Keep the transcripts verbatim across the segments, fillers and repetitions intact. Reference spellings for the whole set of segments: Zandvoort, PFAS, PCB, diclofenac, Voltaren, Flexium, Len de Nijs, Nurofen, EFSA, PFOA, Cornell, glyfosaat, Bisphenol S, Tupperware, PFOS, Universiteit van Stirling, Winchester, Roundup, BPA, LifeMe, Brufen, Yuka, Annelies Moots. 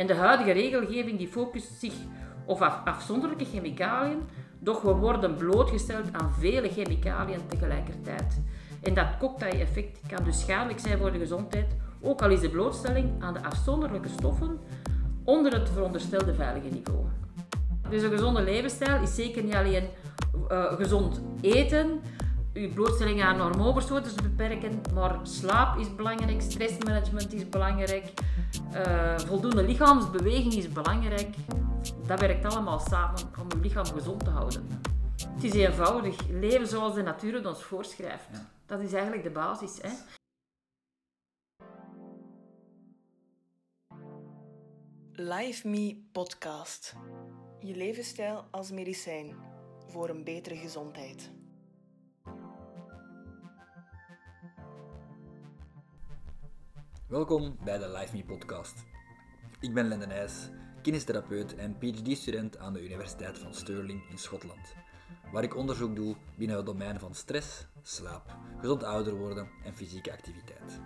En de huidige regelgeving die focust zich op af- afzonderlijke chemicaliën, doch we worden blootgesteld aan vele chemicaliën tegelijkertijd. En dat cocktail-effect kan dus schadelijk zijn voor de gezondheid, ook al is de blootstelling aan de afzonderlijke stoffen onder het veronderstelde veilige niveau. Dus een gezonde levensstijl is zeker niet alleen uh, gezond eten, uw blootstelling aan hormoonverstoorders beperken, maar slaap is belangrijk, stressmanagement is belangrijk, uh, voldoende lichaamsbeweging is belangrijk. Dat werkt allemaal samen om uw lichaam gezond te houden. Het is eenvoudig, leven zoals de natuur het ons voorschrijft. Ja. Dat is eigenlijk de basis, hè? LifeMe podcast. Je levensstijl als medicijn voor een betere gezondheid. Welkom bij de LifeMe podcast. Ik ben Len de Nijs, kinestherapeut en P H D-student aan de Universiteit van Stirling in Schotland, waar ik onderzoek doe binnen het domein van stress, slaap, gezond ouder worden en fysieke activiteit.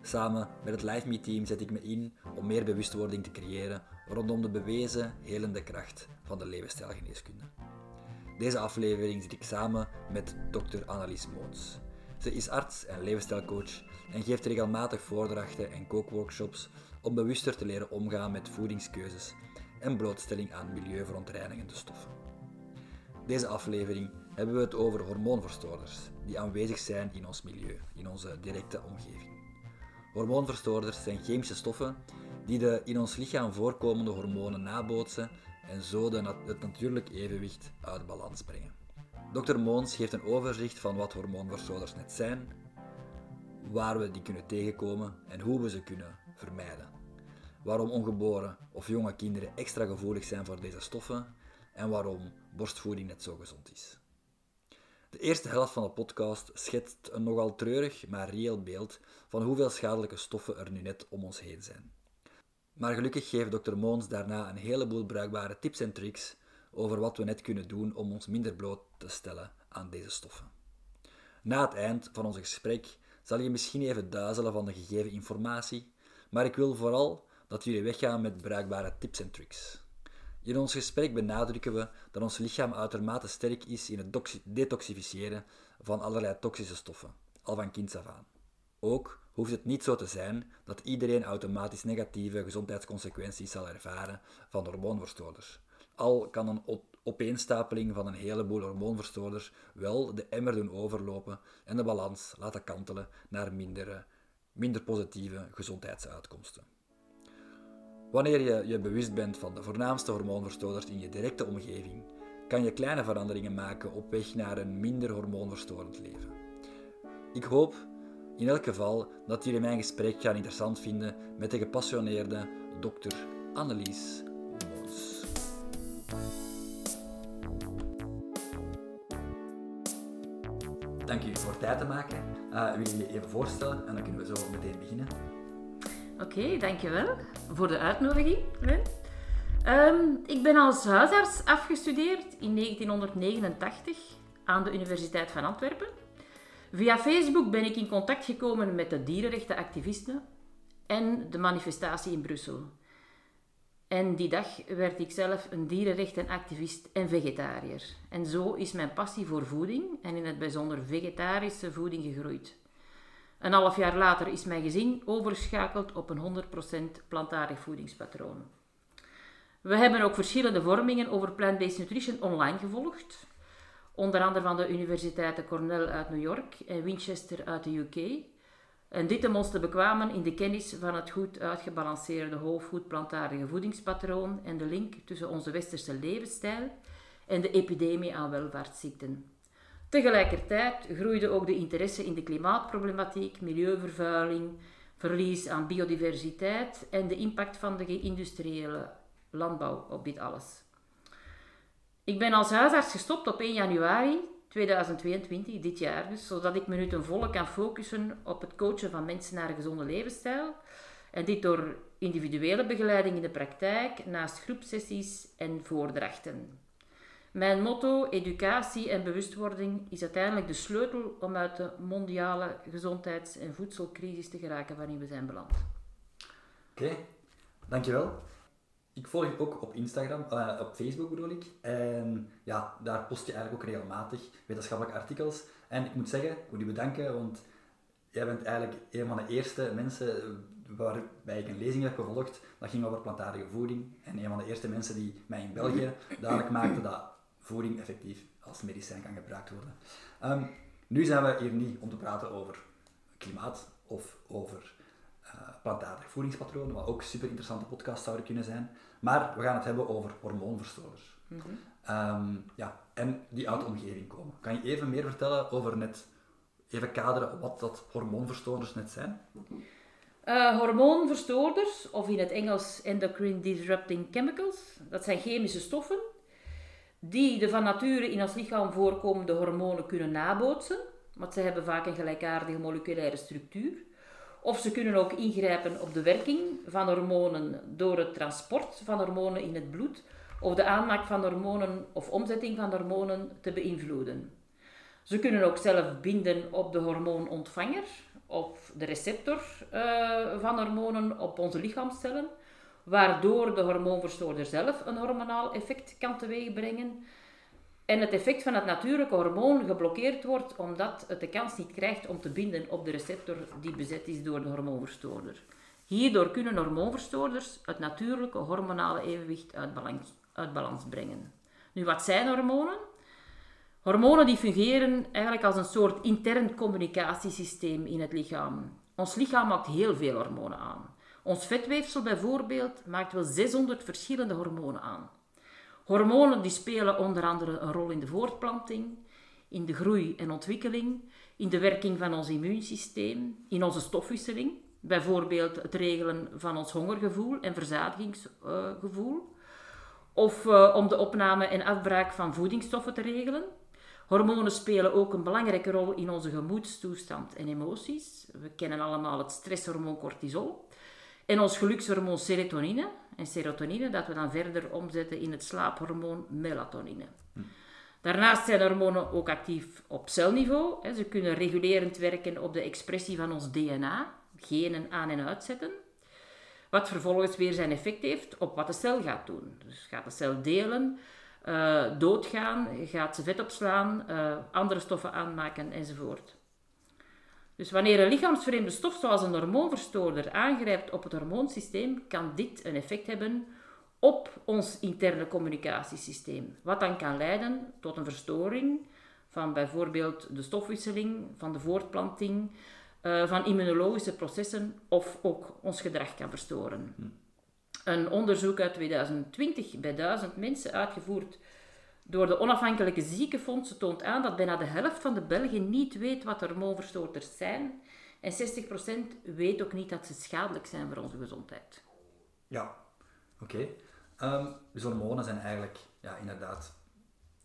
Samen met het LifeMe-team zet ik me in om meer bewustwording te creëren rondom de bewezen helende kracht van de levensstijlgeneeskunde. Deze aflevering zit ik samen met dokter Annelies Moots. Ze is arts en levensstijlcoach en geeft regelmatig voordrachten en kookworkshops om bewuster te leren omgaan met voedingskeuzes en blootstelling aan milieuverontreinigende stoffen. Deze aflevering hebben we het over hormoonverstoorders die aanwezig zijn in ons milieu, in onze directe omgeving. Hormoonverstoorders zijn chemische stoffen die de in ons lichaam voorkomende hormonen nabootsen en zo de nat- het natuurlijk evenwicht uit balans brengen. dokter Moons geeft een overzicht van wat hormoonverstoorders net zijn, waar we die kunnen tegenkomen en hoe we ze kunnen vermijden, waarom ongeboren of jonge kinderen extra gevoelig zijn voor deze stoffen en waarom borstvoeding net zo gezond is. De eerste helft van de podcast schetst een nogal treurig, maar reëel beeld van hoeveel schadelijke stoffen er nu net om ons heen zijn. Maar gelukkig geeft dokter Moons daarna een heleboel bruikbare tips en tricks over wat we net kunnen doen om ons minder bloot te stellen aan deze stoffen. Na het eind van ons gesprek zal je misschien even duizelen van de gegeven informatie, maar ik wil vooral dat jullie weggaan met bruikbare tips en tricks. In ons gesprek benadrukken we dat ons lichaam uitermate sterk is in het doxi- detoxificeren van allerlei toxische stoffen, al van kinds af aan. Ook hoeft het niet zo te zijn dat iedereen automatisch negatieve gezondheidsconsequenties zal ervaren van hormoonverstoorders. Al kan een op- opeenstapeling van een heleboel hormoonverstoorders wel de emmer doen overlopen en de balans laten kantelen naar minder, minder positieve gezondheidsuitkomsten. Wanneer je je bewust bent van de voornaamste hormoonverstoorders in je directe omgeving, kan je kleine veranderingen maken op weg naar een minder hormoonverstorend leven. Ik hoop in elk geval dat jullie mijn gesprek gaan interessant vinden met de gepassioneerde dokter Annelies Moots. Dank jullie voor tijd te maken. Uh, wil je je even voorstellen en dan kunnen we zo meteen beginnen. Oké, okay, dankjewel voor de uitnodiging, Len. Um, ik ben als huisarts afgestudeerd in negentien negenentachtig aan de Universiteit van Antwerpen. Via Facebook ben ik in contact gekomen met de dierenrechtenactivisten en de manifestatie in Brussel. En die dag werd ik zelf een dierenrechtenactivist en vegetariër. En zo is mijn passie voor voeding en in het bijzonder vegetarische voeding gegroeid. Een half jaar later is mijn gezin overgeschakeld op een honderd procent plantaardig voedingspatroon. We hebben ook verschillende vormingen over plant-based nutrition online gevolgd. Onder andere van de universiteiten Cornell uit New York en Winchester uit de U K. En dit om ons te bekwamen in de kennis van het goed uitgebalanceerde whole food plantaardige voedingspatroon en de link tussen onze westerse levensstijl en de epidemie aan welvaartsziekten. Tegelijkertijd groeide ook de interesse in de klimaatproblematiek, milieuvervuiling, verlies aan biodiversiteit en de impact van de geïndustriële landbouw op dit alles. Ik ben als huisarts gestopt op één januari tweeduizend tweeëntwintig, dit jaar dus, zodat ik me nu ten volle kan focussen op het coachen van mensen naar een gezonde levensstijl. En dit door individuele begeleiding in de praktijk, naast groepsessies en voordrachten. Mijn motto, educatie en bewustwording, is uiteindelijk de sleutel om uit de mondiale gezondheids- en voedselcrisis te geraken waarin we zijn beland. Oké, okay, dankjewel. ik volg je ook op Instagram, uh, op Facebook bedoel ik. En ja, daar post je eigenlijk ook regelmatig wetenschappelijke artikels. En ik moet zeggen, ik moet je bedanken, want jij bent eigenlijk een van de eerste mensen waarbij ik een lezing heb gevolgd. Dat ging over plantaardige voeding. En een van de eerste mensen die mij in België duidelijk maakte dat voeding effectief als medicijn kan gebruikt worden. Um, nu zijn we hier niet om te praten over klimaat of over uh, plantaardig voedingspatronen, wat ook super interessante podcasts zouden kunnen zijn. Maar we gaan het hebben over hormoonverstoorders. Mm-hmm. Um, ja, en die uit de omgeving komen. Kan je even meer vertellen over net, even kaderen wat dat hormoonverstoorders net zijn? Uh, hormoonverstoorders, of in het Engels endocrine disrupting chemicals, dat zijn chemische stoffen die de van nature in ons lichaam voorkomende hormonen kunnen nabootsen, want ze hebben vaak een gelijkaardige moleculaire structuur. Of ze kunnen ook ingrijpen op de werking van hormonen door het transport van hormonen in het bloed of de aanmaak van hormonen of omzetting van hormonen te beïnvloeden. Ze kunnen ook zelf binden op de hormoonontvanger of de receptor uh, van hormonen op onze lichaamscellen, waardoor de hormoonverstoorder zelf een hormonaal effect kan teweegbrengen en het effect van het natuurlijke hormoon geblokkeerd wordt omdat het de kans niet krijgt om te binden op de receptor die bezet is door de hormoonverstoorder. Hierdoor kunnen hormoonverstoorders het natuurlijke hormonale evenwicht uit balans, uit balans brengen. Nu, wat zijn hormonen? Hormonen die fungeren eigenlijk als een soort intern communicatiesysteem in het lichaam. Ons lichaam maakt heel veel hormonen aan. Ons vetweefsel bijvoorbeeld maakt wel zeshonderd verschillende hormonen aan. Hormonen die spelen onder andere een rol in de voortplanting, in de groei en ontwikkeling, in de werking van ons immuunsysteem, in onze stofwisseling, bijvoorbeeld het regelen van ons hongergevoel en verzadigingsgevoel, of om de opname en afbraak van voedingsstoffen te regelen. Hormonen spelen ook een belangrijke rol in onze gemoedstoestand en emoties. We kennen allemaal het stresshormoon cortisol. En ons gelukshormoon serotonine, en serotonine dat we dan verder omzetten in het slaaphormoon melatonine. Hm. Daarnaast zijn hormonen ook actief op celniveau. Ze kunnen regulerend werken op de expressie van ons D N A, genen aan- en uitzetten, wat vervolgens weer zijn effect heeft op wat de cel gaat doen. Dus gaat de cel delen, uh, doodgaan, gaat ze vet opslaan, uh, andere stoffen aanmaken enzovoort. Dus wanneer een lichaamsvreemde stof zoals een hormoonverstoorder aangrijpt op het hormoonsysteem, kan dit een effect hebben op ons interne communicatiesysteem. Wat dan kan leiden tot een verstoring van bijvoorbeeld de stofwisseling, van de voortplanting, uh, van immunologische processen of ook ons gedrag kan verstoren. Hm. Een onderzoek uit twintig twintig bij duizend mensen uitgevoerd door de onafhankelijke ziekenfondsen toont aan dat bijna de helft van de Belgen niet weet wat hormoonverstoorders zijn. En zestig procent weet ook niet dat ze schadelijk zijn voor onze gezondheid. Ja, oké. Okay. Um, dus hormonen zijn eigenlijk ja, inderdaad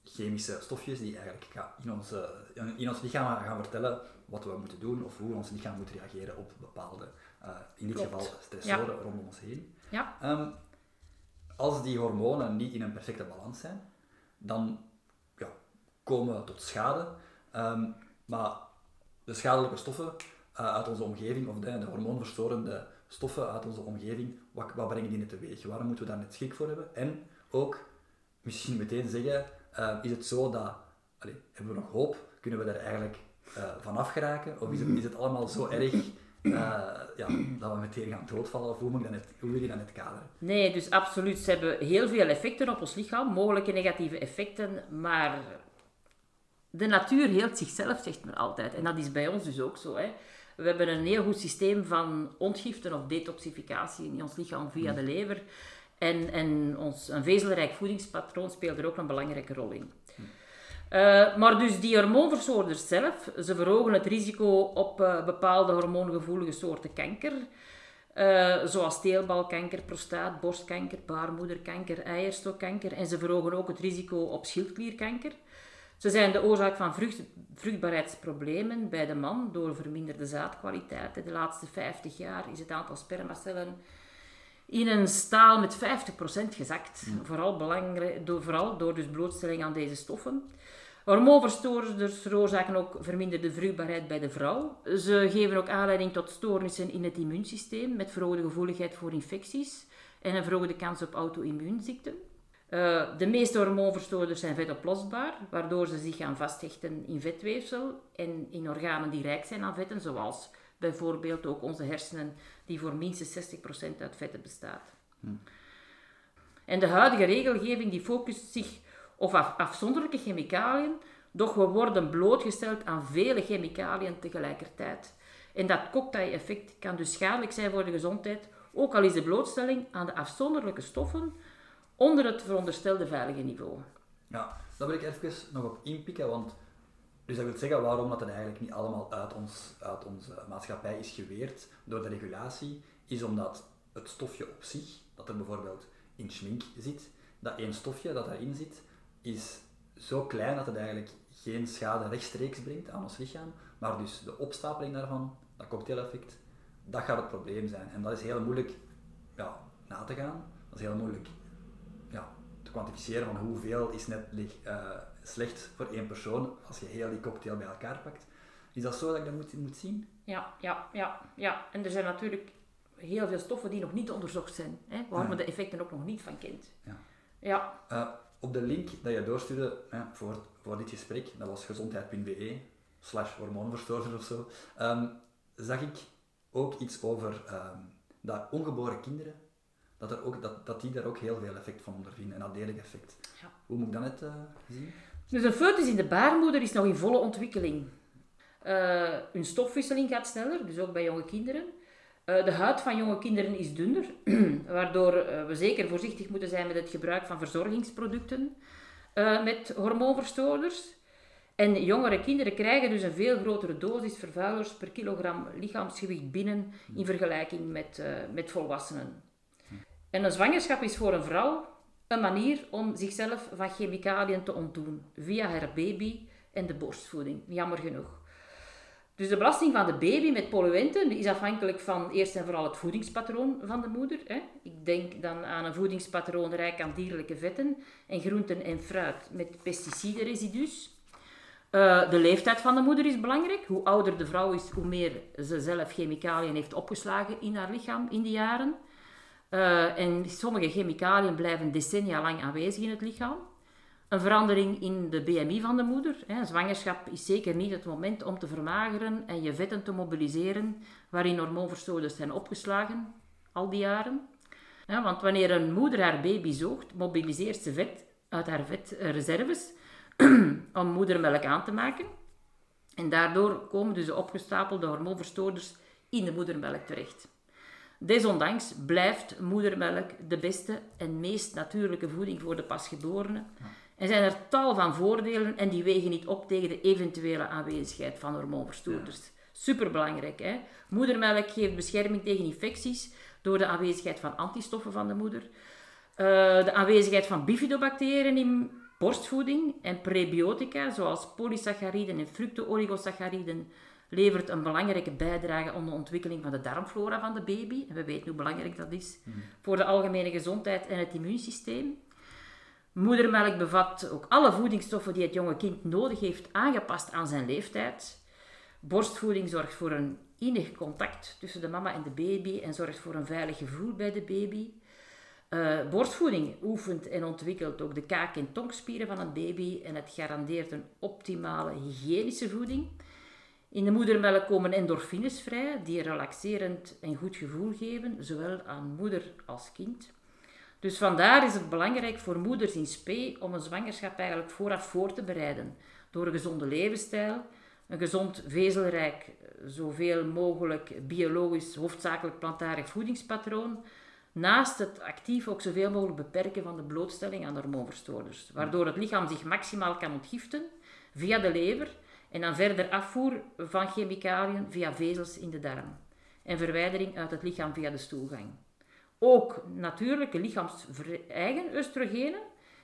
chemische stofjes die eigenlijk ja, in, onze, in ons lichaam gaan vertellen wat we moeten doen of hoe ons lichaam moet reageren op bepaalde, uh, in dit Klopt. geval, stressoren ja. rondom ons heen. Ja. Um, als die hormonen niet in een perfecte balans zijn, dan ja, komen we tot schade. Um, maar de schadelijke stoffen uh, uit onze omgeving, of de, de hormoonverstorende stoffen uit onze omgeving, wat, wat brengen die net teweeg? Waarom moeten we daar net schrik voor hebben? En ook misschien meteen zeggen, uh, is het zo dat, allez, hebben we nog hoop? Kunnen we daar eigenlijk uh, vanaf geraken? Of is het, is het allemaal zo erg uh, ja, dat we meteen gaan doodvallen? Of hoe, moet ik dat net, hoe wil je dat net kaderen? Nee, dus absoluut. Ze hebben heel veel effecten op ons lichaam, mogelijke negatieve effecten, maar de natuur heelt zichzelf, zegt men altijd. En dat is bij ons dus ook zo. Hè. We hebben een heel goed systeem van ontgiften of detoxificatie in ons lichaam via de lever. En, en ons, een vezelrijk voedingspatroon speelt er ook een belangrijke rol in. Uh, maar dus die hormoonverstoorders zelf, ze verhogen het risico op uh, bepaalde hormoongevoelige soorten kanker, uh, zoals teelbalkanker, prostaat, borstkanker, baarmoederkanker, eierstokkanker, en ze verhogen ook het risico op schildklierkanker. Ze zijn de oorzaak van vrucht, vruchtbaarheidsproblemen bij de man door verminderde zaadkwaliteit. De laatste vijftig jaar is het aantal spermacellen in een staal met vijftig procent gezakt. Ja. Vooral, belangrijk, door, vooral door dus blootstelling aan deze stoffen. Hormoonverstoorders veroorzaken ook verminderde vruchtbaarheid bij de vrouw. Ze geven ook aanleiding tot stoornissen in het immuunsysteem met verhoogde gevoeligheid voor infecties en een verhoogde kans op auto-immuunziekten. Uh, de meeste hormoonverstoorders zijn vetoplosbaar, waardoor ze zich gaan vasthechten in vetweefsel en in organen die rijk zijn aan vetten, zoals bijvoorbeeld ook onze hersenen, die voor minstens zestig procent uit vetten bestaat. Hm. En de huidige regelgeving die focust zich op af- afzonderlijke chemicaliën, doch we worden blootgesteld aan vele chemicaliën tegelijkertijd. En dat cocktail-effect kan dus schadelijk zijn voor de gezondheid, ook al is de blootstelling aan de afzonderlijke stoffen onder het veronderstelde veilige niveau. Ja, daar wil ik even nog op inpikken, want dus dat wil zeggen waarom dat eigenlijk niet allemaal uit, ons, uit onze maatschappij is geweerd door de regulatie, is omdat het stofje op zich, dat er bijvoorbeeld in schmink zit, dat één stofje dat daarin zit, is zo klein dat het eigenlijk geen schade rechtstreeks brengt aan ons lichaam, maar dus de opstapeling daarvan, dat cocktail-effect, dat gaat het probleem zijn. En dat is heel moeilijk ja, na te gaan, dat is heel moeilijk ja, te kwantificeren van hoeveel is net uh, slecht voor één persoon als je heel die cocktail bij elkaar pakt. Is dat zo dat ik dat moet, moet zien? Ja, ja, ja, ja. En er zijn natuurlijk heel veel stoffen die nog niet onderzocht zijn, hè, waar ja. men de effecten ook nog niet van kent. Ja. Ja. Uh, op de link dat je doorstuurde hè, voor, voor dit gesprek, dat was gezondheid.be slash hormoonverstoorder of zo, um, zag ik ook iets over um, dat ongeboren kinderen, dat, er ook, dat, dat die daar ook heel veel effect van ondervinden, een nadelig effect. Ja. Hoe moet ik dat net uh, zien? Dus een foetus in de baarmoeder is nog in volle ontwikkeling. Uh, hun stofwisseling gaat sneller, dus ook bij jonge kinderen. Uh, de huid van jonge kinderen is dunner, waardoor uh, we zeker voorzichtig moeten zijn met het gebruik van verzorgingsproducten uh, met hormoonverstoorders. En jongere kinderen krijgen dus een veel grotere dosis vervuilers per kilogram lichaamsgewicht binnen in vergelijking met, uh, met volwassenen. En een zwangerschap is voor een vrouw een manier om zichzelf van chemicaliën te ontdoen via haar baby en de borstvoeding, jammer genoeg. Dus de belasting van de baby met polluenten is afhankelijk van eerst en vooral het voedingspatroon van de moeder. Hè. Ik denk dan aan een voedingspatroon rijk aan dierlijke vetten en groenten en fruit met pesticidenresidu's. Uh, de leeftijd van de moeder is belangrijk. Hoe ouder de vrouw is, hoe meer ze zelf chemicaliën heeft opgeslagen in haar lichaam in de jaren. Uh, en sommige chemicaliën blijven decennia lang aanwezig in het lichaam. Een verandering in de B M I van de moeder. Hè. Zwangerschap is zeker niet het moment om te vermageren en je vetten te mobiliseren, waarin hormoonverstoorders zijn opgeslagen, al die jaren. Ja, want wanneer een moeder haar baby zoogt, mobiliseert ze vet uit haar vetreserves om moedermelk aan te maken. En daardoor komen dus de opgestapelde hormoonverstoorders in de moedermelk terecht. Desondanks blijft moedermelk de beste en meest natuurlijke voeding voor de pasgeborene. En zijn er tal van voordelen en die wegen niet op tegen de eventuele aanwezigheid van hormoonverstoorders. Ja. Superbelangrijk, hè? Moedermelk geeft bescherming tegen infecties door de aanwezigheid van antistoffen van de moeder. Uh, de aanwezigheid van bifidobacteriën in borstvoeding en prebiotica, zoals polysacchariden en fructooligosachariden, levert een belangrijke bijdrage aan de ontwikkeling van de darmflora van de baby. En we weten hoe belangrijk dat is mm. voor de algemene gezondheid en het immuunsysteem. Moedermelk bevat ook alle voedingsstoffen die het jonge kind nodig heeft, aangepast aan zijn leeftijd. Borstvoeding zorgt voor een innig contact tussen de mama en de baby en zorgt voor een veilig gevoel bij de baby. Uh, borstvoeding oefent en ontwikkelt ook de kaak- en tongspieren van een baby en het garandeert een optimale hygiënische voeding. In de moedermelk komen endorfines vrij, die een relaxerend en goed gevoel geven, zowel aan moeder als kind. Dus vandaar is het belangrijk voor moeders in spe om een zwangerschap eigenlijk vooraf voor te bereiden. Door een gezonde levensstijl, een gezond, vezelrijk, zoveel mogelijk biologisch, hoofdzakelijk plantaardig voedingspatroon, naast het actief ook zoveel mogelijk beperken van de blootstelling aan hormoonverstoorders, waardoor het lichaam zich maximaal kan ontgiften via de lever en dan verder afvoer van chemicaliën via vezels in de darm en verwijdering uit het lichaam via de stoelgang. Ook natuurlijke lichaams-eigen oestrogenen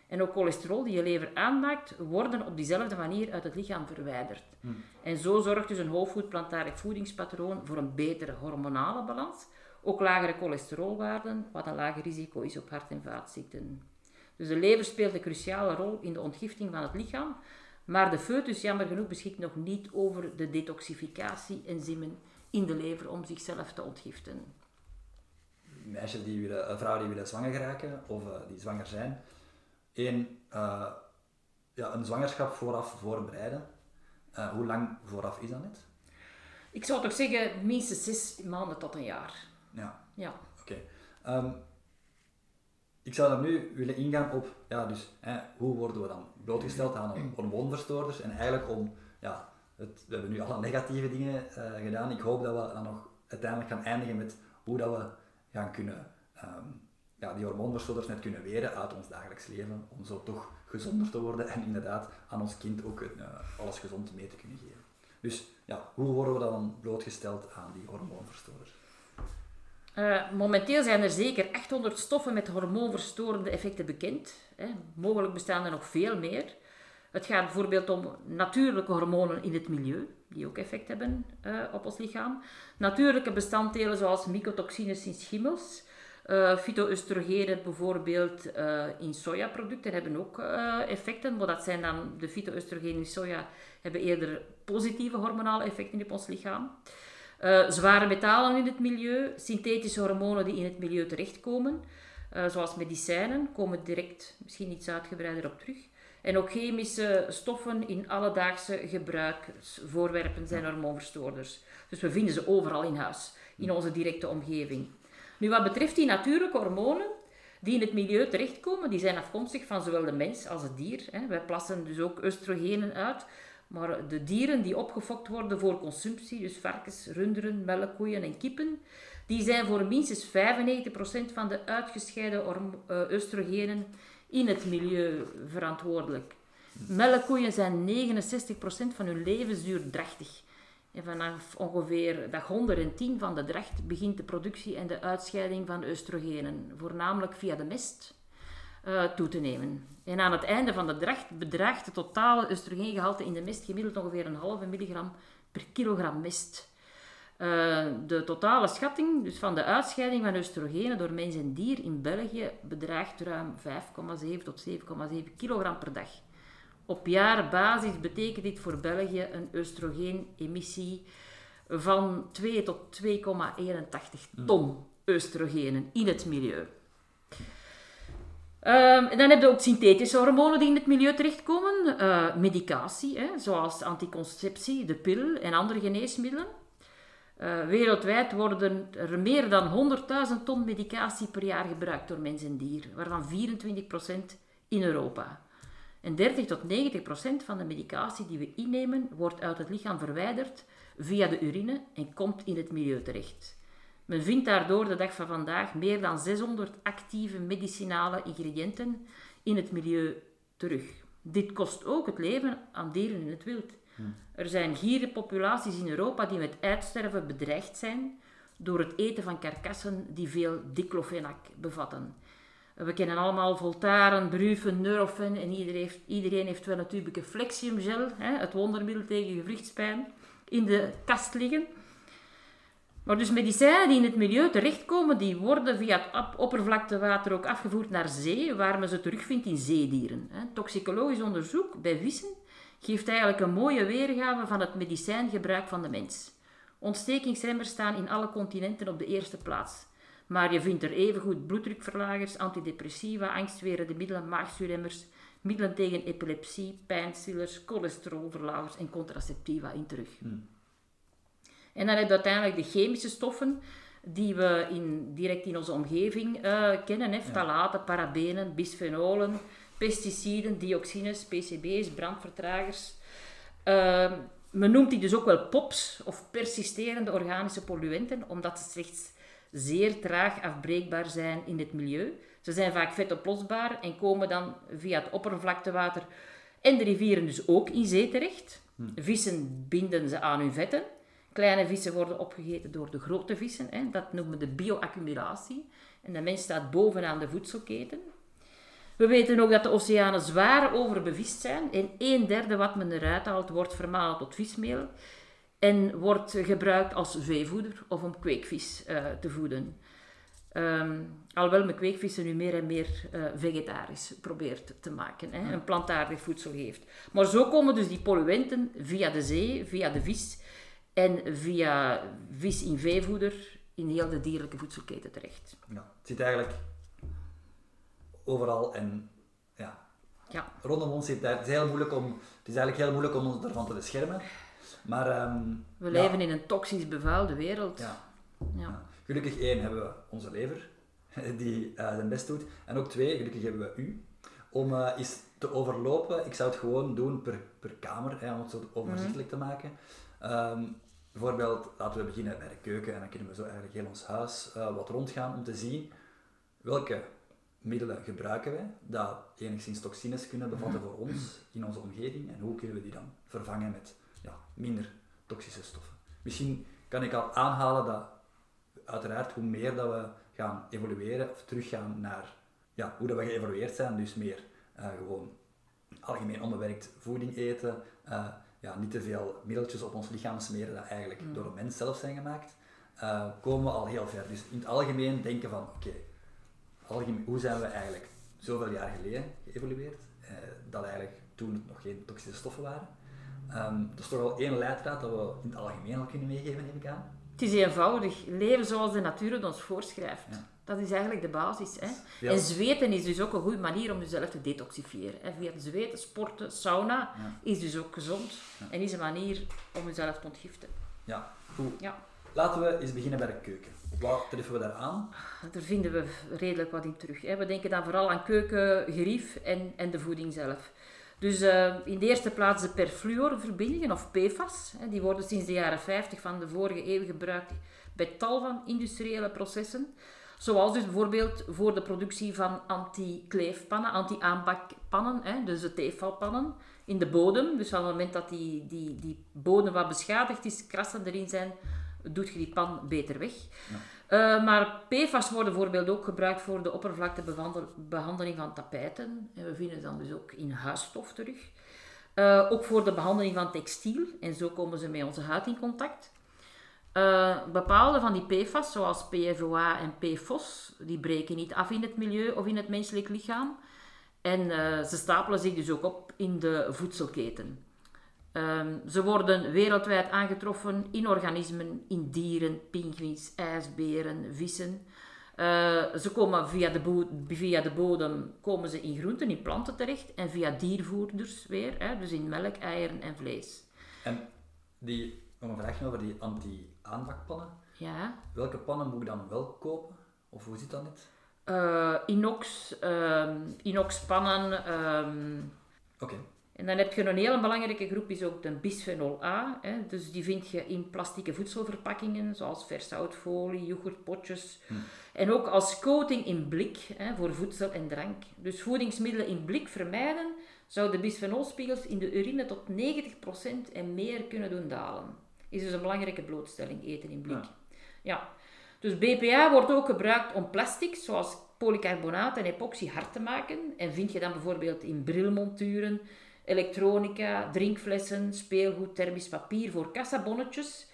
en ook cholesterol die je lever aanmaakt, worden op diezelfde manier uit het lichaam verwijderd. Mm. En zo zorgt dus een hoofdgoed plantaardig voedingspatroon voor een betere hormonale balans, ook lagere cholesterolwaarden, wat een lager risico is op hart- en vaatziekten. Dus de lever speelt een cruciale rol in de ontgifting van het lichaam, maar de foetus, jammer genoeg, beschikt nog niet over de detoxificatie-enzymen in de lever om zichzelf te ontgiften. meisjes die willen, uh, vrouwen die willen zwanger geraken of uh, die zwanger zijn. Eén, uh, ja, een zwangerschap vooraf voorbereiden. Uh, hoe lang vooraf is dat net? Ik zou toch zeggen minstens zes maanden tot een jaar. Ja, ja. Oké. Okay. Um, ik zou dan nu willen ingaan op, ja, dus, hè, hoe worden we dan blootgesteld aan hormoonverstoorders? En eigenlijk om, ja, het, we hebben nu alle negatieve dingen uh, gedaan. Ik hoop dat we dan nog uiteindelijk gaan eindigen met hoe dat we gaan kunnen, um, ja, die hormoonverstoorders net kunnen weren uit ons dagelijks leven. Om zo toch gezonder te worden en inderdaad aan ons kind ook uh, alles gezond mee te kunnen geven. Dus ja, hoe worden we dan blootgesteld aan die hormoonverstoorders? Uh, momenteel zijn er zeker achthonderd stoffen met hormoonverstorende effecten bekend. Hè. Mogelijk bestaan er nog veel meer. Het gaat bijvoorbeeld om natuurlijke hormonen in het milieu, die ook effect hebben uh, op ons lichaam. Natuurlijke bestanddelen zoals mycotoxines in schimmels. Uh, Fyto-oestrogenen bijvoorbeeld uh, in sojaproducten hebben ook uh, effecten. Maar dat zijn dan de fyto-oestrogenen in soja hebben eerder positieve hormonale effecten op ons lichaam. Uh, zware metalen in het milieu, synthetische hormonen die in het milieu terechtkomen, uh, zoals medicijnen, komen direct misschien iets uitgebreider op terug. En ook chemische stoffen in alledaagse gebruiksvoorwerpen zijn hormoonverstoorders. Dus we vinden ze overal in huis, in onze directe omgeving. Nu, wat betreft die natuurlijke hormonen die in het milieu terechtkomen, die zijn afkomstig van zowel de mens als het dier. Hè. Wij plassen dus ook oestrogenen uit. Maar de dieren die opgefokt worden voor consumptie, dus varkens, runderen, melkkoeien en kippen, die zijn voor minstens vijfennegentig procent van de uitgescheiden oestrogenen in het milieu verantwoordelijk. Melkkoeien zijn negenenzestig procent van hun levensduur drachtig. En vanaf ongeveer dag honderdtien van de dracht begint de productie en de uitscheiding van oestrogenen, voornamelijk via de mest, uh, toe te nemen. En aan het einde van de dracht bedraagt de totale oestrogeengehalte in de mest gemiddeld ongeveer een halve milligram per kilogram mest. Uh, de totale schatting dus van de uitscheiding van oestrogenen door mens en dier in België bedraagt ruim vijf komma zeven tot zeven komma zeven kilogram per dag. Op jaarbasis betekent dit voor België een oestrogeenemissie van twee tot twee komma eenentachtig ton oestrogenen in het milieu. Um, en dan heb je ook synthetische hormonen die in het milieu terechtkomen. Uh, medicatie, hè, zoals anticonceptie, de pil en andere geneesmiddelen. Uh, wereldwijd worden er meer dan honderdduizend ton medicatie per jaar gebruikt door mens en dier, waarvan vierentwintig procent in Europa. En dertig tot negentig procent van de medicatie die we innemen wordt uit het lichaam verwijderd via de urine en komt in het milieu terecht. Men vindt daardoor de dag van vandaag meer dan zeshonderd actieve medicinale ingrediënten in het milieu terug. Dit kost ook het leven aan dieren in het wild. Hmm. Er zijn gierenpopulaties in Europa die met uitsterven bedreigd zijn door het eten van karkassen die veel diclofenac bevatten. We kennen allemaal Voltaren, Brufen, Nurofen en iedereen heeft, iedereen heeft wel een tubeke flexiumgel, hè, het wondermiddel tegen gewrichtspijn, in de kast liggen. Maar dus medicijnen die in het milieu terechtkomen, die worden via het oppervlaktewater ook afgevoerd naar zee, waar men ze terugvindt in zeedieren. Toxicologisch onderzoek bij vissen geeft eigenlijk een mooie weergave van het medicijngebruik van de mens. Ontstekingsremmers staan in alle continenten op de eerste plaats. Maar je vindt er evengoed bloeddrukverlagers, antidepressiva, angstwerende middelen, maagzuurremmers, middelen tegen epilepsie, pijnstillers, cholesterolverlagers en contraceptiva in terug. Hmm. En dan heb je uiteindelijk de chemische stoffen die we in, direct in onze omgeving uh, kennen. Hè? Ftalaten, ja. Parabenen, bisfenolen, pesticiden, dioxines, P C B's, brandvertragers. Uh, men noemt die dus ook wel P O P's of persisterende organische polluenten, omdat ze slechts zeer traag afbreekbaar zijn in het milieu. Ze zijn vaak vetoplosbaar en komen dan via het oppervlaktewater en de rivieren dus ook in zee terecht. Hmm. Vissen binden ze aan hun vetten. Kleine vissen worden opgegeten door de grote vissen. Hè. Dat noemen we de bioaccumulatie. En de mens staat bovenaan de voedselketen. We weten ook dat de oceanen zwaar overbevist zijn. En een derde wat men eruit haalt wordt vermalen tot vismeel. En wordt gebruikt als veevoeder of om kweekvis uh, te voeden. Um, alhoewel men kweekvissen nu meer en meer uh, vegetarisch probeert te maken. Hè, ja. Een plantaardig voedsel heeft. Maar zo komen dus die polluenten via de zee, via de vis en via vis in veevoeder in heel de dierlijke voedselketen terecht. Ja, het zit eigenlijk overal en ja, ja. rondom ons zit daar. Het is heel moeilijk om, het is eigenlijk heel moeilijk om ons daarvan te beschermen. Maar, um, we ja. leven in een toxisch bevuilde wereld. Ja. Ja. Ja. Gelukkig één hebben we onze lever, die uh, zijn best doet. En ook twee, gelukkig hebben we u. Om uh, eens te overlopen, ik zou het gewoon doen per, per kamer, hè, om het zo overzichtelijk mm-hmm. te maken. Um, bijvoorbeeld, laten we beginnen bij de keuken en dan kunnen we zo eigenlijk heel ons huis uh, wat rondgaan om te zien welke middelen gebruiken wij, dat enigszins toxines kunnen bevatten voor ons in onze omgeving en hoe kunnen we die dan vervangen met ja, minder toxische stoffen. Misschien kan ik al aanhalen dat uiteraard hoe meer dat we gaan evolueren of teruggaan naar ja, hoe dat we geëvolueerd zijn, dus meer uh, gewoon algemeen onbewerkt voeding eten, uh, ja, niet te veel middeltjes op ons lichaam smeren dat eigenlijk mm. door de mens zelf zijn gemaakt, uh, komen we al heel ver. Dus in het algemeen denken van oké, okay, Algemeen, hoe zijn we eigenlijk zoveel jaar geleden geëvolueerd, eh, dat eigenlijk toen het nog geen toxische stoffen waren. Um, dat is toch wel één leidraad dat we in het algemeen al kunnen meegeven, neem ik aan. Het is eenvoudig. Leven zoals de natuur het ons voorschrijft. Ja. Dat is eigenlijk de basis. Hè? Ja. En zweten is dus ook een goede manier om jezelf te detoxifiëren. En via het zweten, sporten, sauna, ja. is dus ook gezond. Ja. En is een manier om jezelf te ontgiften. Ja, goed. Ja. Laten we eens beginnen bij de keuken. Wat treffen we daar aan? Daar vinden we redelijk wat in terug. Hè. We denken dan vooral aan keuken, gerief en, en de voeding zelf. Dus uh, in de eerste plaats de perfluorverbindingen, of P F A S. Hè. Die worden sinds de jaren vijftig van de vorige eeuw gebruikt bij tal van industriële processen. Zoals dus bijvoorbeeld voor de productie van anti-kleefpannen, anti-aanbakpannen, hè, dus de teefvalpannen, in de bodem. Dus op het moment dat die, die, die bodem wat beschadigd is, krassen erin zijn, doet je die pan beter weg. Ja. Uh, maar P F A S worden bijvoorbeeld ook gebruikt voor de oppervlaktebehandeling van tapijten. En we vinden ze dan dus ook in huisstof terug. Uh, ook voor de behandeling van textiel. En zo komen ze met onze huid in contact. Uh, bepaalde van die P F A S, zoals P F O A en P F O S, die breken niet af in het milieu of in het menselijk lichaam. En uh, ze stapelen zich dus ook op in de voedselketen. Um, ze worden wereldwijd aangetroffen in organismen, in dieren, pinguïns, ijsberen, vissen. Uh, ze komen via de, bo- via de bodem komen ze in groenten, in planten terecht en via diervoerders weer, hè, dus in melk, eieren en vlees. En die, nog een vraagje over die anti-aanbakpannen. Ja. Welke pannen moet ik dan wel kopen? Of hoe zit dat net? Uh, inox, um, inoxpannen. Um... Oké. Okay. En dan heb je een hele belangrijke groep, is ook de bisphenol A. Hè? Dus die vind je in plastieke voedselverpakkingen, zoals vershoutfolie, yoghurtpotjes. Hm. En ook als coating in blik, hè, voor voedsel en drank. Dus voedingsmiddelen in blik vermijden, zou de bisphenolspiegels in de urine tot negentig procent en meer kunnen doen dalen. Is dus een belangrijke blootstelling, eten in blik. Ja. Ja. Dus B P A wordt ook gebruikt om plastics, zoals polycarbonaat en epoxy, hard te maken. En vind je dan bijvoorbeeld in brilmonturen, elektronica, drinkflessen, speelgoed, thermisch papier voor kassabonnetjes,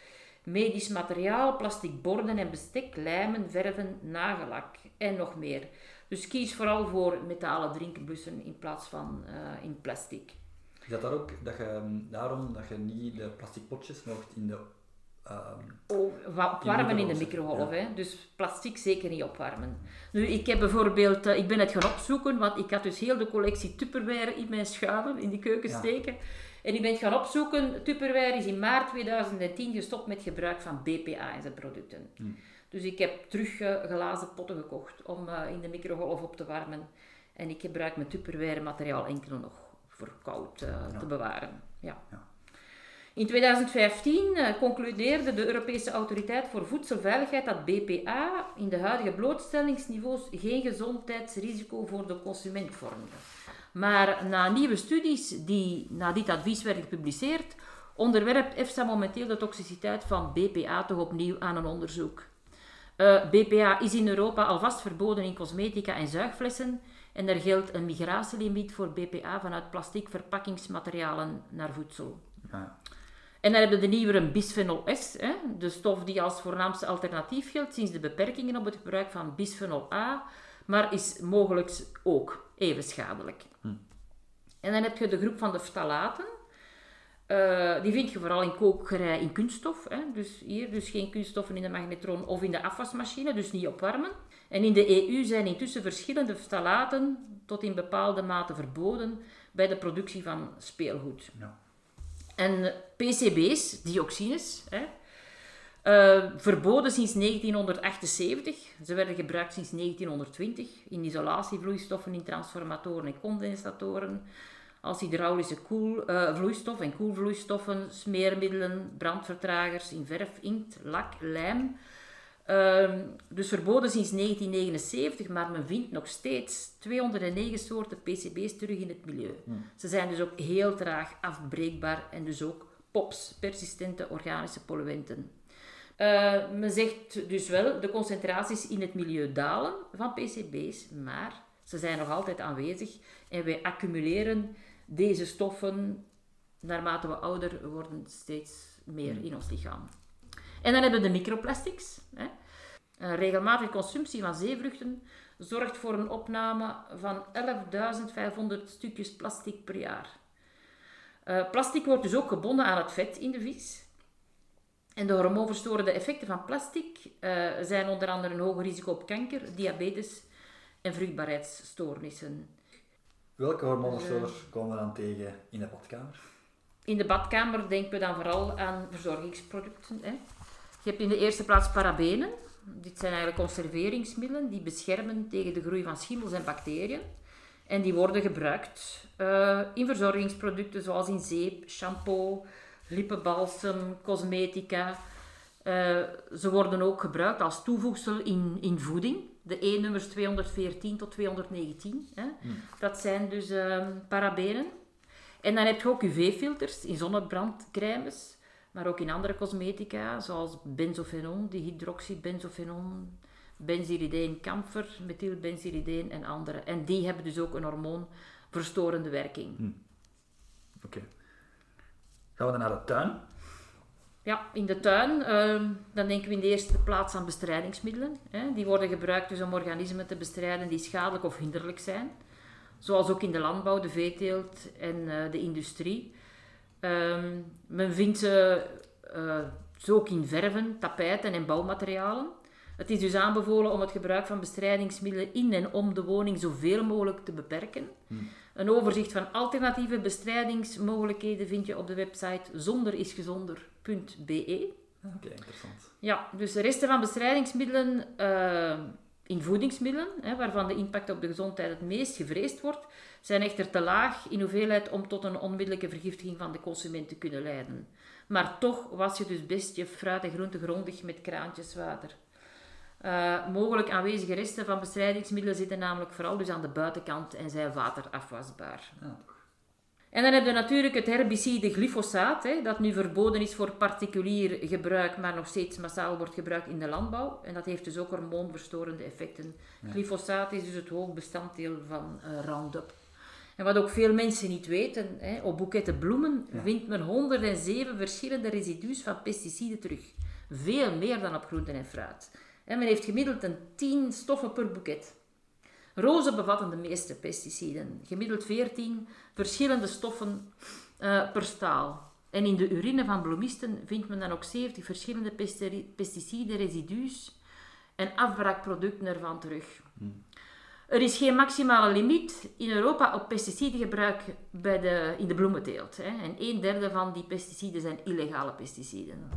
medisch materiaal, plastic borden en bestek, lijmen, verven, nagellak en nog meer. Dus kies vooral voor metalen drinkbussen in plaats van uh, in plastic. Is dat, dat ook dat je, daarom dat je niet de plastic potjes mocht in de... Um, opwarmen in de microgolf, ja. hè? Dus plastic zeker niet opwarmen. Nu, ik heb bijvoorbeeld, uh, ik ben het gaan opzoeken, want ik had dus heel de collectie Tupperware in mijn schuiven, in de keuken steken. Ja. En ik ben het gaan opzoeken. Tupperware is in maart tweeduizend tien gestopt met gebruik van B P A in zijn producten. Hm. Dus ik heb terug uh, glazen potten gekocht om uh, in de microgolf op te warmen. En ik gebruik mijn Tupperware materiaal enkel nog voor koud uh, ja. te bewaren. Ja. Ja. In tweeduizend vijftien concludeerde de Europese Autoriteit voor Voedselveiligheid dat B P A in de huidige blootstellingsniveaus geen gezondheidsrisico voor de consument vormde. Maar na nieuwe studies die na dit advies werden gepubliceerd, onderwerpt EFSA momenteel de toxiciteit van B P A toch opnieuw aan een onderzoek. Uh, B P A is in Europa alvast verboden in cosmetica en zuigflessen en er geldt een migratielimiet voor B P A vanuit plastic verpakkingsmaterialen naar voedsel. Ja. En dan hebben we de nieuwere bisphenol S, hè, de stof die als voornaamste alternatief geldt sinds de beperkingen op het gebruik van bisphenol A, maar is mogelijk ook even schadelijk. Hm. En dan heb je de groep van de ftalaten. Uh, die vind je vooral in kokerij, in kunststof. Hè. Dus hier dus geen kunststoffen in de magnetron of in de afwasmachine, dus niet opwarmen. En in de E U zijn intussen verschillende ftalaten tot in bepaalde mate verboden bij de productie van speelgoed. Ja. En P C B's, dioxines, hè, uh, verboden sinds negentienhonderdachtenzeventig. Ze werden gebruikt sinds negentienhonderdtwintig in isolatievloeistoffen, in transformatoren en condensatoren, als hydraulische koel, uh, vloeistof en koelvloeistoffen, smeermiddelen, brandvertragers in verf, inkt, lak, lijm. Uh, dus verboden sinds negentiennegenenzeventig, maar men vindt nog steeds tweehonderdnegen soorten P C B's terug in het milieu. Hmm. Ze zijn dus ook heel traag afbreekbaar en dus ook P O P's, persistente organische polluenten. Uh, men zegt dus wel, de concentraties in het milieu dalen van P C B's, maar ze zijn nog altijd aanwezig en wij accumuleren deze stoffen, naarmate we ouder worden, steeds meer in ons lichaam. En dan hebben we de microplastics. Hè. Een regelmatige consumptie van zeevruchten zorgt voor een opname van elfduizend vijfhonderd stukjes plastic per jaar. Uh, plastic wordt dus ook gebonden aan het vet in de vis. En de hormoonverstorende effecten van plastic uh, zijn onder andere een hoger risico op kanker, diabetes en vruchtbaarheidsstoornissen. Welke hormoonverstoorders uh, komen we dan tegen in de badkamer? In de badkamer denken we dan vooral aan verzorgingsproducten. Hè. Je hebt in de eerste plaats parabenen. Dit zijn eigenlijk conserveringsmiddelen die beschermen tegen de groei van schimmels en bacteriën. En die worden gebruikt uh, in verzorgingsproducten zoals in zeep, shampoo, lippenbalsem, cosmetica. Uh, ze worden ook gebruikt als toevoegsel in, in voeding. De E-nummers tweehonderdveertien tot tweehonderdnegentien. Hè. Mm. Dat zijn dus uh, parabenen. En dan heb je ook U V-filters in zonnebrandcrèmes, maar ook in andere cosmetica, zoals benzofenon, dihydroxybenzofenon, benzylideen, kamfer, methylbenzylideen en andere. En die hebben dus ook een hormoonverstorende werking. Hm. Oké. Okay. Gaan we dan naar de tuin? Ja, in de tuin, uh, dan denken we in de eerste plaats aan bestrijdingsmiddelen. Hè. Die worden gebruikt dus om organismen te bestrijden die schadelijk of hinderlijk zijn. Zoals ook in de landbouw, de veeteelt en uh, de industrie. Um, men vindt ze, uh, ze ook in verven, tapijten en bouwmaterialen. Het is dus aanbevolen om het gebruik van bestrijdingsmiddelen in en om de woning zoveel mogelijk te beperken. Hmm. Een overzicht van alternatieve bestrijdingsmogelijkheden vind je op de website zonder is gezonder punt b e. Oké, okay, interessant. Ja, dus de resten van bestrijdingsmiddelen... Uh, In voedingsmiddelen, hè, waarvan de impact op de gezondheid het meest gevreesd wordt, zijn echter te laag in hoeveelheid om tot een onmiddellijke vergiftiging van de consument te kunnen leiden. Maar toch was je dus best je fruit en groente grondig met kraantjes water. Uh, mogelijk aanwezige resten van bestrijdingsmiddelen zitten namelijk vooral dus aan de buitenkant en zijn waterafwasbaar. Oh. En dan heb je natuurlijk het herbicide glyfosaat, hè, dat nu verboden is voor particulier gebruik, maar nog steeds massaal wordt gebruikt in de landbouw. En dat heeft dus ook hormoonverstorende effecten. Ja. Glyfosaat is dus het hoofdbestanddeel van uh, Roundup. En wat ook veel mensen niet weten, hè, op boeketten bloemen ja. vindt men honderdzeven verschillende residu's van pesticiden terug. Veel meer dan op groenten en fruit. En men heeft gemiddeld een tien stoffen per boeket. Rozen bevatten de meeste pesticiden, gemiddeld veertien verschillende stoffen uh, per staal. En in de urine van bloemisten vindt men dan ook zeventig verschillende pesticidenresidu's en afbraakproducten ervan terug. Hmm. Er is geen maximale limiet in Europa op pesticidengebruik bij de, in de bloementeelt. Hè. En een derde van die pesticiden zijn illegale pesticiden.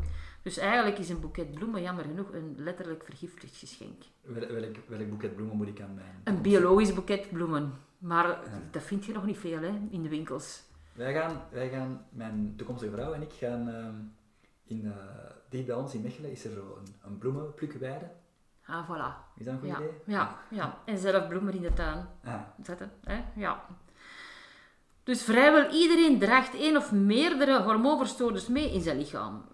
Dus eigenlijk is een boeket bloemen, jammer genoeg, een letterlijk vergiftigd geschenk. Wel, welk, welk boeket bloemen moet ik aan mijn... Een biologisch boeket bloemen. Maar ja. dat vind je nog niet veel hè, in de winkels. Wij gaan, wij gaan, mijn toekomstige vrouw en ik, gaan uh, in, uh, die bij ons in Mechelen is er zo een, een bloemenplukweide. Ah, voilà. Is dat een goed ja. idee? Ja, ja, en zelf bloemen in de tuin ah. zetten. Hè? Ja. Dus vrijwel iedereen draagt één of meerdere hormoonverstoorders mee in zijn lichaam.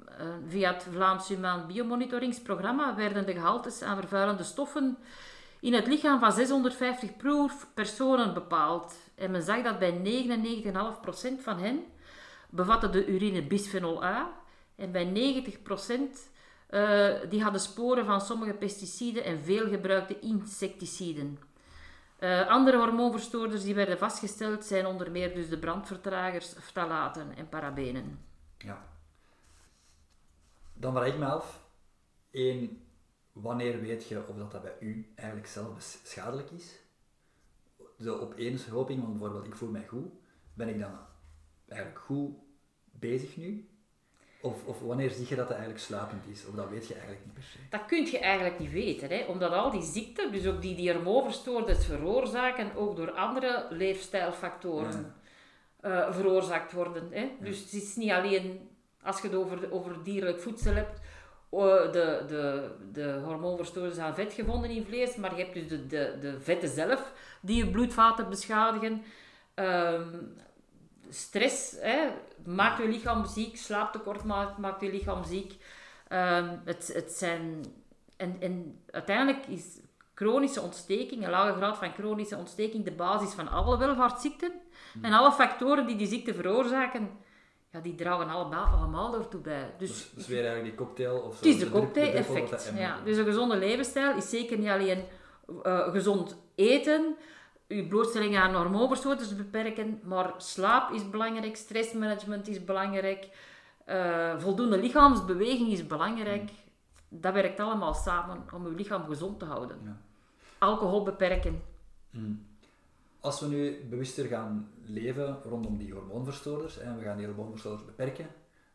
Via het Vlaams Humaan Biomonitoringsprogramma werden de gehaltes aan vervuilende stoffen in het lichaam van zeshonderdvijftig proefpersonen bepaald. En men zag dat bij negenennegentig komma vijf procent van hen bevatte de urine bisphenol A. En bij negentig procent uh, die hadden sporen van sommige pesticiden en veel gebruikte insecticiden. Uh, andere hormoonverstoorders die werden vastgesteld zijn onder meer dus de brandvertragers, ftalaten en parabenen. Ja. Dan vraag ik me af, één, wanneer weet je of dat, dat bij u eigenlijk zelf schadelijk is? De opeenhoping, want bijvoorbeeld ik voel mij goed, ben ik dan eigenlijk goed bezig nu? Of, of wanneer zie je dat het eigenlijk sluipend is? Of dat weet je eigenlijk niet per se? Dat kun je eigenlijk niet weten, hè? Omdat al die ziekten, dus ook die die hormoonverstoorders veroorzaken, ook door andere leefstijlfactoren ja. uh, veroorzaakt worden. Hè? Ja. Dus het is niet alleen, als je het over, over dierlijk voedsel hebt, uh, de, de, de hormoonverstoorders aan vet gevonden in vlees, maar je hebt dus de, de, de vetten zelf die je bloedvaten beschadigen. Um, Stress hè, maakt je lichaam ziek, slaaptekort maakt, maakt je lichaam ziek. Um, het, het zijn, en, en uiteindelijk is chronische ontsteking, een lage graad van chronische ontsteking, de basis van alle welvaartsziekten. Mm. En alle factoren die die ziekte veroorzaken, ja, die dragen allemaal, allemaal daartoe bij. Dus, dus, dus weer eigenlijk die cocktail of zo. Het is de cocktail-effect. Ja. Dus een gezonde levensstijl is zeker niet alleen uh, gezond eten, je blootstelling aan hormoonverstoorders beperken, maar slaap is belangrijk, stressmanagement is belangrijk, uh, voldoende lichaamsbeweging is belangrijk. Mm. Dat werkt allemaal samen om je lichaam gezond te houden. Ja. Alcohol beperken. Mm. Als we nu bewuster gaan leven rondom die hormoonverstoorders en we gaan die hormoonverstoorders beperken,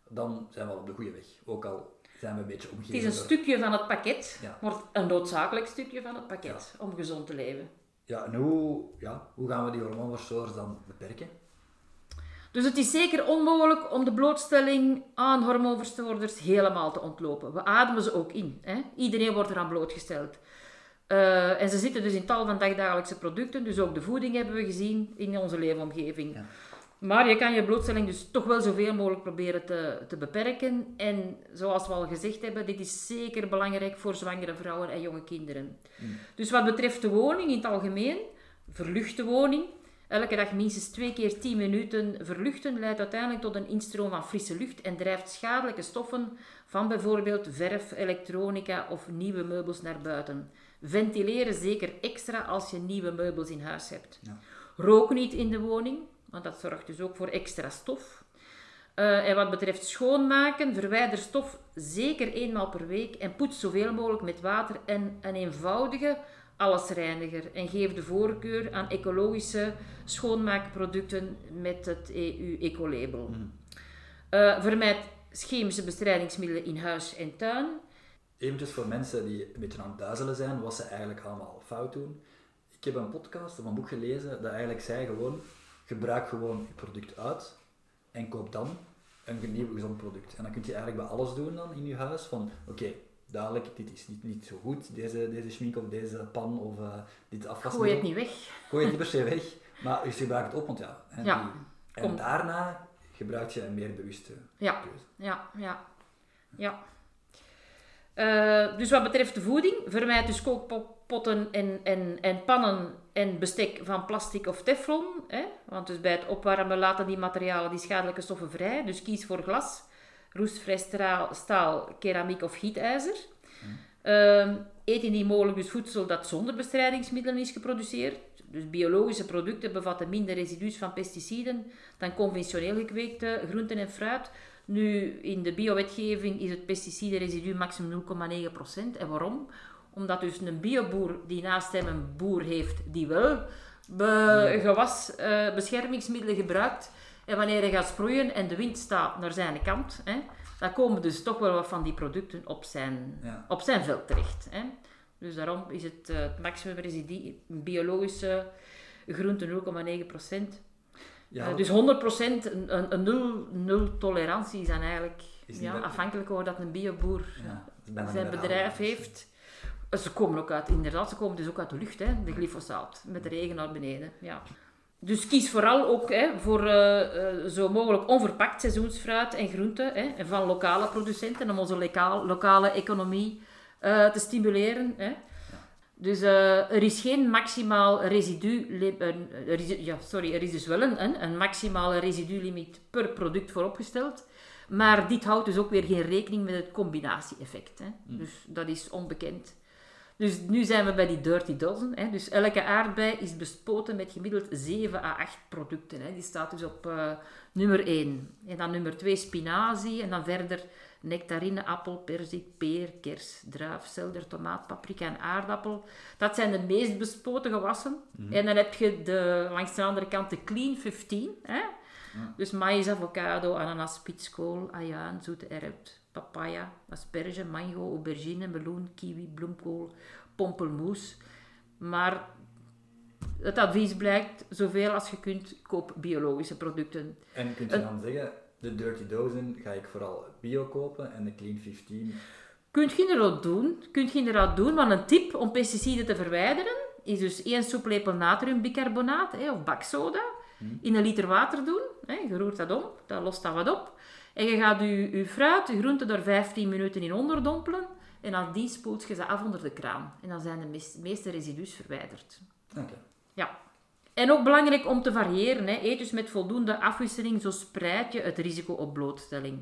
dan zijn we al op de goede weg. Ook al zijn we een beetje omgeven. Het is een door... stukje van het pakket, ja. maar een noodzakelijk stukje van het pakket ja. om gezond te leven. Ja, en hoe, ja, hoe gaan we die hormoonverstoorders dan beperken? Dus het is zeker onmogelijk om de blootstelling aan hormoonverstoorders helemaal te ontlopen. We ademen ze ook in. Hè? Iedereen wordt eraan blootgesteld. Uh, en ze zitten dus in tal van dagdagelijkse producten. Dus ook de voeding hebben we gezien in onze leefomgeving. Ja. Maar je kan je blootstelling dus toch wel zoveel mogelijk proberen te, te beperken. En zoals we al gezegd hebben, dit is zeker belangrijk voor zwangere vrouwen en jonge kinderen. Mm. Dus wat betreft de woning in het algemeen, verluchte woning. Elke dag minstens twee keer tien minuten verluchten leidt uiteindelijk tot een instroom van frisse lucht en drijft schadelijke stoffen van bijvoorbeeld verf, elektronica of nieuwe meubels naar buiten. Ventileren zeker extra als je nieuwe meubels in huis hebt. Ja. Rook niet in de woning. Want dat zorgt dus ook voor extra stof. Uh, en wat betreft schoonmaken, verwijder stof zeker eenmaal per week en poets zoveel mogelijk met water en een eenvoudige allesreiniger. En geef de voorkeur aan ecologische schoonmaakproducten met het E U-ecolabel. Mm. Uh, vermijd chemische bestrijdingsmiddelen in huis en tuin. Eventjes voor mensen die een beetje aan het duizelen zijn, wat ze eigenlijk allemaal fout doen. Ik heb een podcast of een boek gelezen dat eigenlijk zei gewoon... Gebruik gewoon je product uit en koop dan een nieuw gezond product. En dan kun je eigenlijk bij alles doen dan in je huis. Van oké, okay, dadelijk, dit is niet, niet zo goed, deze, deze schmink of deze pan of uh, dit afwas. Gooi het niet weg. Gooi het niet per se weg, maar je gebruikt het op, want ja. En, ja, die, en daarna gebruik je een meer bewuste ja, keuze. Ja, ja, ja. Uh, dus wat betreft de voeding, vermijd dus kookpotten en, en, en pannen en bestek van plastic of teflon. Hè? Want dus bij het opwarmen laten die materialen die schadelijke stoffen vrij. Dus kies voor glas, roestvrij straal, staal, keramiek of gietijzer. Hm. Uh, eet indien mogelijk dus voedsel dat zonder bestrijdingsmiddelen is geproduceerd. Dus biologische producten bevatten minder residu's van pesticiden dan conventioneel gekweekte groenten en fruit. Nu, in de biowetgeving is het pesticidenresidu maximum nul komma negen procent. En waarom? Omdat dus een bioboer die naast hem een boer heeft die wel be- gewas, uh, beschermingsmiddelen gebruikt. En wanneer hij gaat sproeien en de wind staat naar zijn kant, hè, dan komen dus toch wel wat van die producten op zijn, ja. op zijn veld terecht. Hè. Dus daarom is het uh, maximum residu biologische groenten nul komma negen procent. Ja, uh, dus honderd procent een, een, een nul, nul tolerantie is dan eigenlijk is ja, afhankelijk van dat een bioboer ja, zijn bedrijf, bedrijf heeft. Ze komen ook uit, inderdaad, ze komen dus ook uit de lucht, hè, de glyfosaat, met de regen naar beneden. Ja. Dus kies vooral ook hè, voor uh, uh, zo mogelijk onverpakt seizoensfruit en groenten hè, en van lokale producenten om onze lokaal, lokale economie uh, te stimuleren. Hè. Dus uh, er is geen maximaal residu... Uh, residu ja, sorry, er is dus wel een, een maximale residulimiet per product vooropgesteld. Maar dit houdt dus ook weer geen rekening met het combinatie-effect. Hè. Mm. Dus dat is onbekend. Dus nu zijn we bij die dirty dozen. Hè. Dus elke aardbei is bespoten met gemiddeld zeven à acht producten. Hè. Die staat dus op uh, nummer één. En dan nummer twee spinazie. En dan verder nectarine, appel, perzik, peer, kers, druif, selder, tomaat, paprika en aardappel. Dat zijn de meest bespoten gewassen. Mm-hmm. En dan heb je de, langs de andere kant de clean vijftien. Hè. Ja. Dus maïs, avocado, ananas, spitskool, ajuin, zoete erwt, papaya, asperge, mango, aubergine, meloen, kiwi, bloemkool, pompelmoes. Maar het advies blijkt, zoveel als je kunt, koop biologische producten. En kunt je dan en, zeggen, de dirty dozen ga ik vooral bio kopen en de clean vijftien? Kunt je inderdaad doen, kunt je inderdaad doen, want een tip om pesticiden te verwijderen is dus één soeplepel natriumbicarbonaat hè, of baksoda in een liter water doen. Hè, je roert dat om, dat lost dat wat op. En je gaat je, je fruit, je groenten er vijftien minuten in onderdompelen. En dan die spoelt je ze af onder de kraan. En dan zijn de meest, meeste residu's verwijderd. Oké. Okay. Ja. En ook belangrijk om te variëren. Hè. Eet dus met voldoende afwisseling, zo spreid je het risico op blootstelling.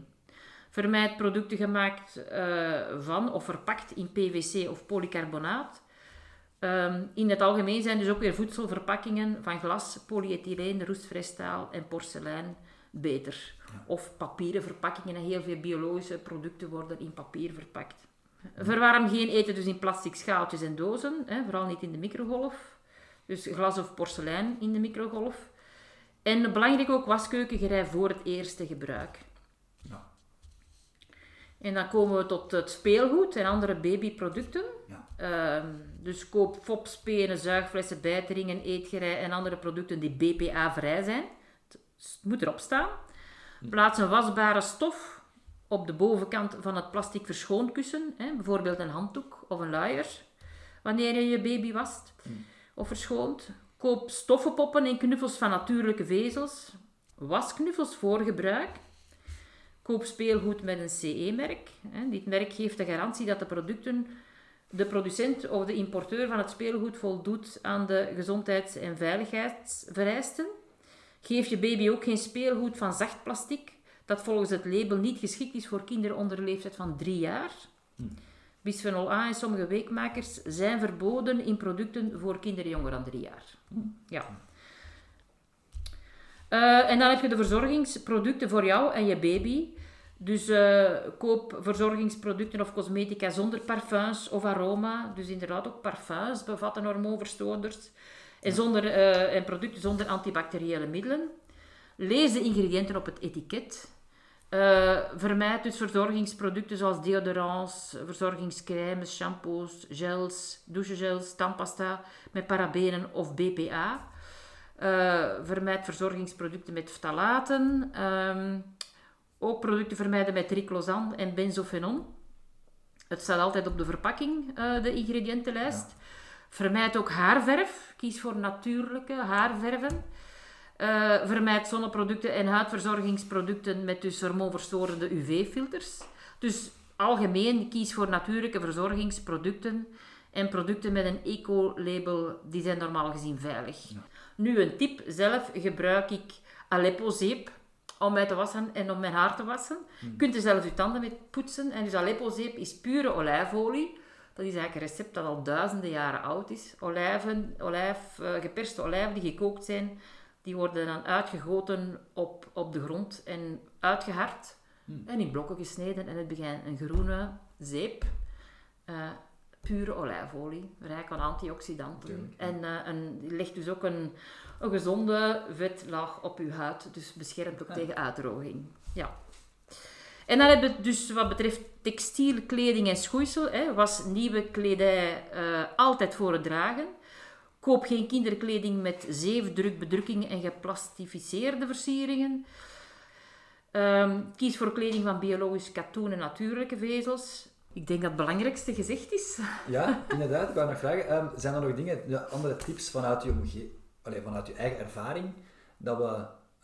Vermijd producten gemaakt uh, van of verpakt in P V C of polycarbonaat. Um, in het algemeen zijn dus ook weer voedselverpakkingen van glas, polyethyleen, roestvrijstaal en porselein beter. Ja. Of papieren verpakkingen. En heel veel biologische producten worden in papier verpakt. Ja. Verwarm geen eten dus in plastic schaaltjes en dozen. Hè, vooral niet in de microgolf. Dus glas of porselein in de microgolf. En belangrijk ook waskeukengerei voor het eerste gebruik. Ja. En dan komen we tot het speelgoed en andere babyproducten. Ja. Um, Dus koop fops, penen, zuigflessen, bijteringen, eetgerei en andere producten die B P A-vrij zijn. Het moet erop staan. Plaats een wasbare stof op de bovenkant van het plastic verschoonkussen. Hè, bijvoorbeeld een handdoek of een luier. Wanneer je je baby wast of verschoont. Koop stoffenpoppen en knuffels van natuurlijke vezels. Was knuffels voor gebruik. Koop speelgoed met een C E-merk. Hè. Dit merk geeft de garantie dat de producten... de producent of de importeur van het speelgoed voldoet aan de gezondheids- en veiligheidsvereisten. Geef je baby ook geen speelgoed van zacht plastic, dat volgens het label niet geschikt is voor kinderen onder de leeftijd van drie jaar. Hm. Bisphenol A en sommige weekmakers zijn verboden in producten voor kinderen jonger dan drie jaar. Hm. Ja. Uh, en dan heb je de verzorgingsproducten voor jou en je baby. Dus uh, koop verzorgingsproducten of cosmetica zonder parfums of aroma. Dus inderdaad ook parfums bevatten hormoonverstoorders. En, zonder, uh, en producten zonder antibacteriële middelen. Lees de ingrediënten op het etiket. Uh, vermijd dus verzorgingsproducten zoals deodorants, verzorgingscremes, shampoos, gels, douchegels, tandpasta met parabenen of B P A. Uh, vermijd verzorgingsproducten met ftalaten. Um, Ook producten vermijden met triclosan en benzofenon. Het staat altijd op de verpakking, uh, de ingrediëntenlijst. Ja. Vermijd ook haarverf. Kies voor natuurlijke haarverven. Uh, vermijd zonneproducten en huidverzorgingsproducten met dus hormoonverstorende U V-filters. Dus algemeen kies voor natuurlijke verzorgingsproducten. En producten met een eco-label, die zijn normaal gezien veilig. Ja. Nu een tip. Zelf gebruik ik Aleppo-zeep. Om mij te wassen en om mijn haar te wassen. Je kunt er zelf je tanden mee poetsen. En dus Aleppo-zeep is pure olijfolie. Dat is eigenlijk een recept dat al duizenden jaren oud is. Olijven, olijf, uh, geperste olijven die gekookt zijn, die worden dan uitgegoten op, op de grond en uitgehard. Mm. En in blokken gesneden. En het begint een groene zeep. Uh, pure olijfolie. Rijk aan antioxidanten. En uh, een, legt dus ook een... een gezonde vetlaag op je huid, dus beschermt ook ja. tegen uitdroging. Ja. En dan heb je dus wat betreft textiel, kleding en schoeisel, hè, was nieuwe kledij uh, altijd voor het dragen. Koop geen kinderkleding met zeefdruk, bedrukking en geplastificeerde versieringen. Um, kies voor kleding van biologisch katoen en natuurlijke vezels. Ik denk dat het belangrijkste gezegd is. Ja, inderdaad. Ik wou nog vragen, um, zijn er nog dingen, ja, andere tips vanuit je omgeving? Allee, vanuit je eigen ervaring, dat, we,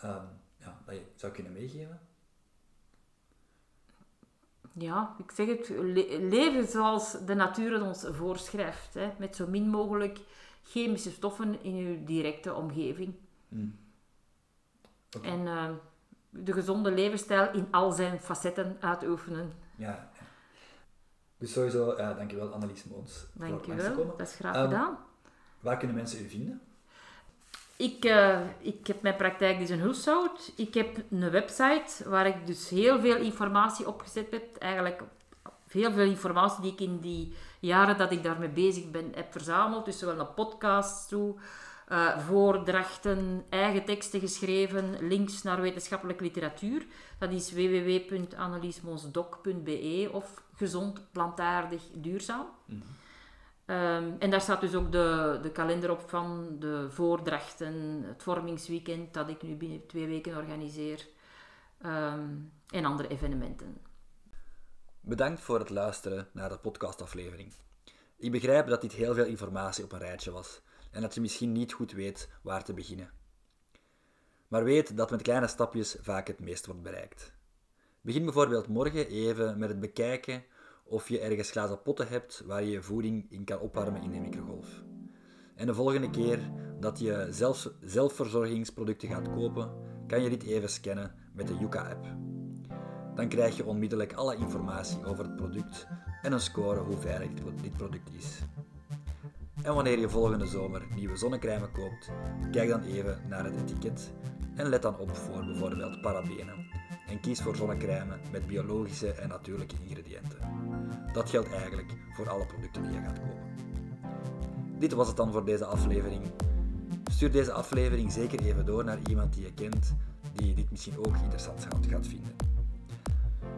um, ja, dat je zou kunnen meegeven? Ja, ik zeg het, le- leven zoals de natuur ons voorschrijft. Hè, met zo min mogelijk chemische stoffen in je directe omgeving. Mm. Okay. En uh, de gezonde levensstijl in al zijn facetten uitoefenen. Ja. Dus sowieso, ja, dankjewel Annelies Moots. Dankjewel, dat is graag gedaan. Um, waar kunnen mensen u vinden? Ik, uh, ik heb mijn praktijk dus in Hulshout. Ik heb een website waar ik dus heel veel informatie opgezet heb. Eigenlijk heel veel informatie die ik in die jaren dat ik daarmee bezig ben heb verzameld. Dus zowel naar podcasts toe, uh, voordrachten, eigen teksten geschreven, links naar wetenschappelijke literatuur. Dat is w w w punt annelies moonsdoc punt b e of gezond, plantaardig, duurzaam. Mm-hmm. Um, en daar staat dus ook de, de kalender op van de voordrachten, het vormingsweekend dat ik nu binnen twee weken organiseer um, en andere evenementen. Bedankt voor het luisteren naar de podcastaflevering. Ik begrijp dat dit heel veel informatie op een rijtje was en dat je misschien niet goed weet waar te beginnen. Maar weet dat met kleine stapjes vaak het meest wordt bereikt. Begin bijvoorbeeld morgen even met het bekijken of je ergens glazen potten hebt waar je je voeding in kan opwarmen in de microgolf. En de volgende keer dat je zelf, zelfverzorgingsproducten gaat kopen, kan je dit even scannen met de Yuka-app. Dan krijg je onmiddellijk alle informatie over het product en een score hoe veilig dit product is. En wanneer je volgende zomer nieuwe zonnecrème koopt, kijk dan even naar het etiket en let dan op voor bijvoorbeeld parabenen. En kies voor zonnecrème met biologische en natuurlijke ingrediënten. Dat geldt eigenlijk voor alle producten die je gaat kopen. Dit was het dan voor deze aflevering. Stuur deze aflevering zeker even door naar iemand die je kent, die dit misschien ook interessant gaat vinden.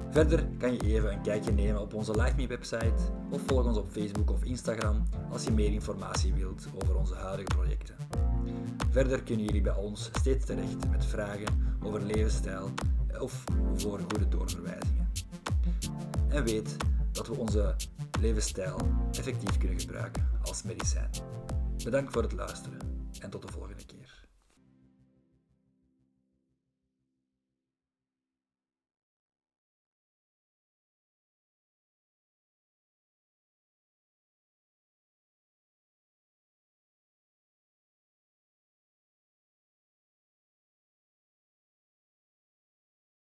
Verder kan je even een kijkje nemen op onze LifeMe website of volg ons op Facebook of Instagram als je meer informatie wilt over onze huidige projecten. Verder kunnen jullie bij ons steeds terecht met vragen over levensstijl of voor goede doorverwijzingen. En weet dat we onze levensstijl effectief kunnen gebruiken als medicijn. Bedankt voor het luisteren.